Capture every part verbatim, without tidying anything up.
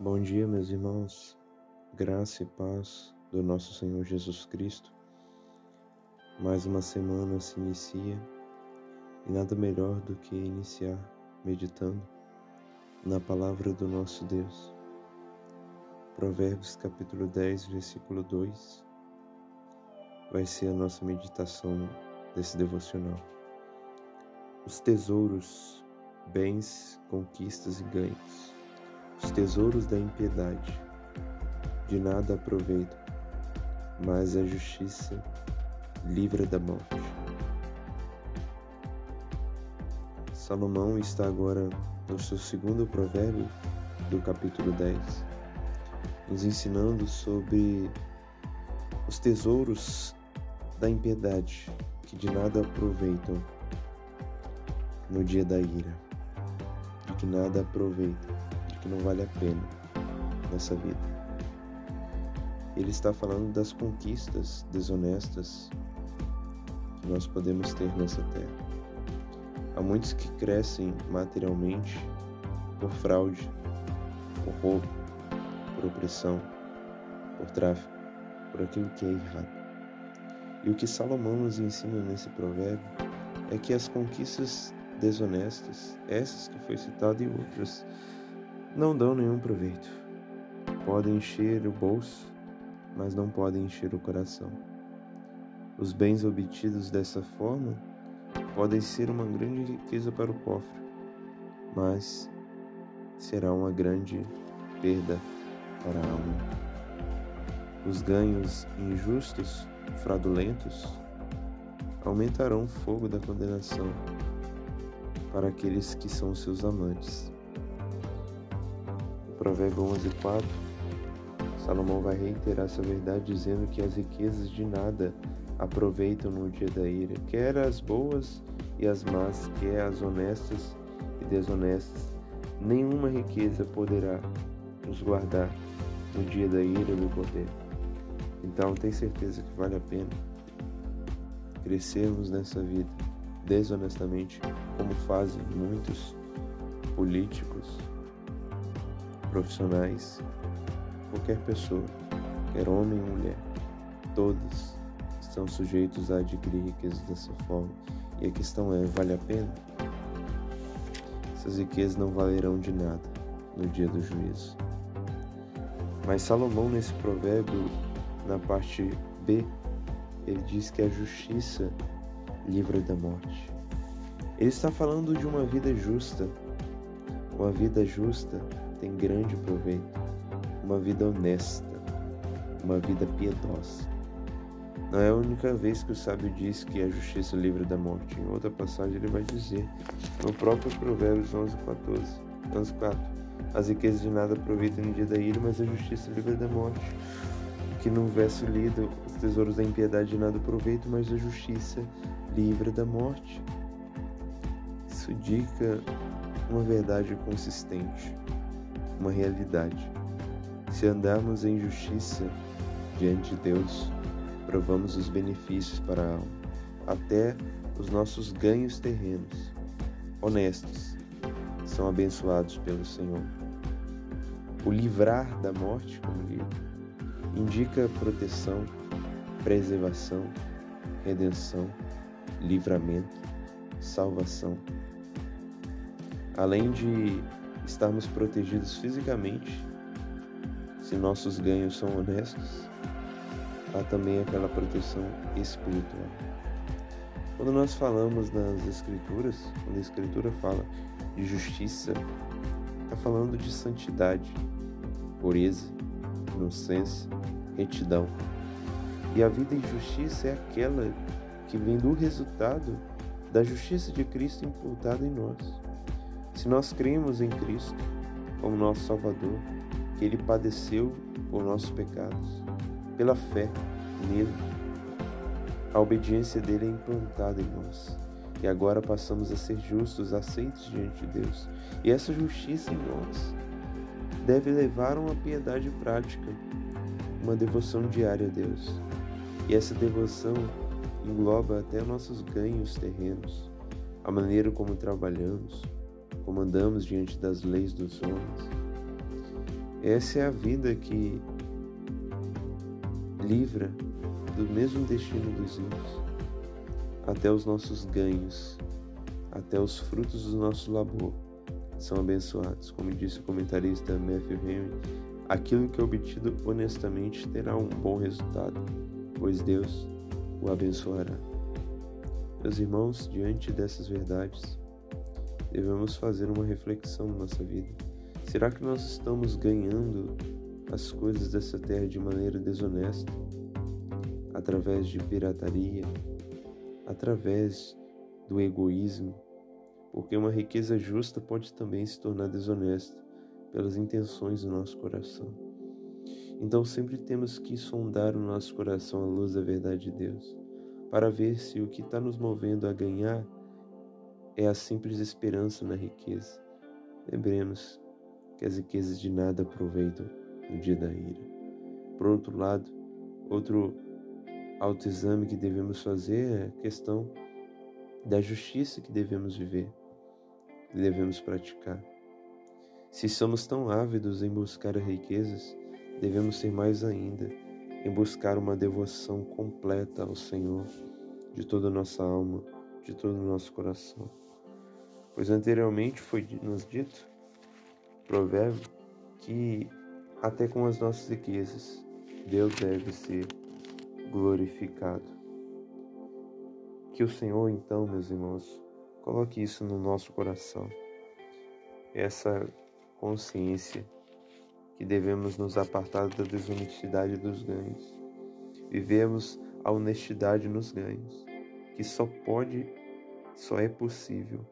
Bom dia, meus irmãos, graça e paz do nosso Senhor Jesus Cristo. Mais uma semana se inicia e nada melhor do que iniciar meditando na palavra do nosso Deus. Provérbios capítulo dez, versículo dois, vai ser a nossa meditação desse devocional. Os tesouros, bens, conquistas e ganhos. Os tesouros da impiedade de nada aproveitam, mas a justiça livra da morte. Salomão está agora no seu segundo provérbio do capítulo dez, nos ensinando sobre os tesouros da impiedade que de nada aproveitam no dia da ira, de que nada aproveitam, que não vale a pena nessa vida. Ele está falando das conquistas desonestas que nós podemos ter nessa terra. Há muitos que crescem materialmente por fraude, por roubo, por opressão, por tráfico, por aquilo que é errado. E o que Salomão nos ensina nesse provérbio é que as conquistas desonestas, essas que foi citada e outras, não dão nenhum proveito. Podem encher o bolso, mas não podem encher o coração. Os bens obtidos dessa forma podem ser uma grande riqueza para o cofre, mas será uma grande perda para a alma. Os ganhos injustos, fraudulentos, aumentarão o fogo da condenação para aqueles que são seus amantes. Provérbio onze, quatro, Salomão vai reiterar essa verdade dizendo que as riquezas de nada aproveitam no dia da ira, quer as boas e as más, quer as honestas e desonestas. Nenhuma riqueza poderá nos guardar no dia da ira do poder. Então, tem certeza que vale a pena crescermos nessa vida desonestamente, como fazem muitos políticos, profissionais, qualquer pessoa, quer homem ou mulher, todos estão sujeitos a adquirir riquezas dessa forma. E a questão é, vale a pena? Essas riquezas não valerão de nada no dia do juízo. Mas Salomão, nesse provérbio, na parte B, ele diz que a justiça livra da morte. Ele está falando de uma vida justa, uma vida justa, tem grande proveito, uma vida honesta, uma vida piedosa. Não é a única vez que o sábio diz que a justiça livra da morte. Em outra passagem ele vai dizer, no próprio Provérbios onze, quatorze, onze, quatro, as riquezas de nada aproveitam no dia da ira, mas a justiça livra da morte. Que no verso lido, os tesouros da impiedade de nada aproveitam, mas a justiça livra da morte. Isso indica uma verdade consistente, uma realidade. Se andarmos em justiça diante de Deus, provamos os benefícios para a alma, até os nossos ganhos terrenos, honestos, são abençoados pelo Senhor. O livrar da morte, como lido, indica proteção, preservação, redenção, livramento, salvação. Além de estarmos protegidos fisicamente, se nossos ganhos são honestos, há também aquela proteção espiritual. Quando nós falamos nas Escrituras, quando a Escritura fala de justiça, está falando de santidade, pureza, inocência, retidão. E a vida em justiça é aquela que vem do resultado da justiça de Cristo imputada em nós. Se nós cremos em Cristo como nosso Salvador, que Ele padeceu por nossos pecados, pela fé nele, a obediência dele é implantada em nós. E agora passamos a ser justos, aceitos diante de Deus. E essa justiça em nós deve levar a uma piedade prática, uma devoção diária a Deus. E essa devoção engloba até nossos ganhos terrenos, a maneira como trabalhamos, como andamos diante das leis dos homens. Essa é a vida que livra do mesmo destino dos ímpios, até os nossos ganhos, até os frutos do nosso labor são abençoados. Como disse o comentarista Matthew Henry, aquilo que é obtido honestamente terá um bom resultado, pois Deus o abençoará. Meus irmãos, diante dessas verdades, devemos fazer uma reflexão na nossa vida. Será que nós estamos ganhando as coisas dessa terra de maneira desonesta, através de pirataria, através do egoísmo? Porque uma riqueza justa pode também se tornar desonesta pelas intenções do nosso coração. Então sempre temos que sondar o nosso coração à luz da verdade de Deus, para ver se o que está nos movendo a ganhar é a simples esperança na riqueza. Lembremos que as riquezas de nada aproveitam no dia da ira. Por outro lado, outro autoexame que devemos fazer é a questão da justiça que devemos viver, que devemos praticar. Se somos tão ávidos em buscar as riquezas, devemos ser mais ainda em buscar uma devoção completa ao Senhor, de toda a nossa alma, de todo o nosso coração. Pois anteriormente foi nos dito, provérbio, que até com as nossas riquezas, Deus deve ser glorificado. Que o Senhor, então, meus irmãos, coloque isso no nosso coração, essa consciência que devemos nos apartar da desonestidade dos ganhos. Vivemos a honestidade nos ganhos, que só pode, só é possível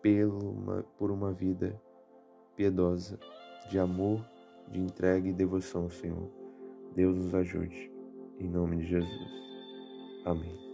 pelo uma, por uma vida piedosa, de amor, de entrega e devoção ao Senhor. Deus nos ajude, em nome de Jesus. Amém.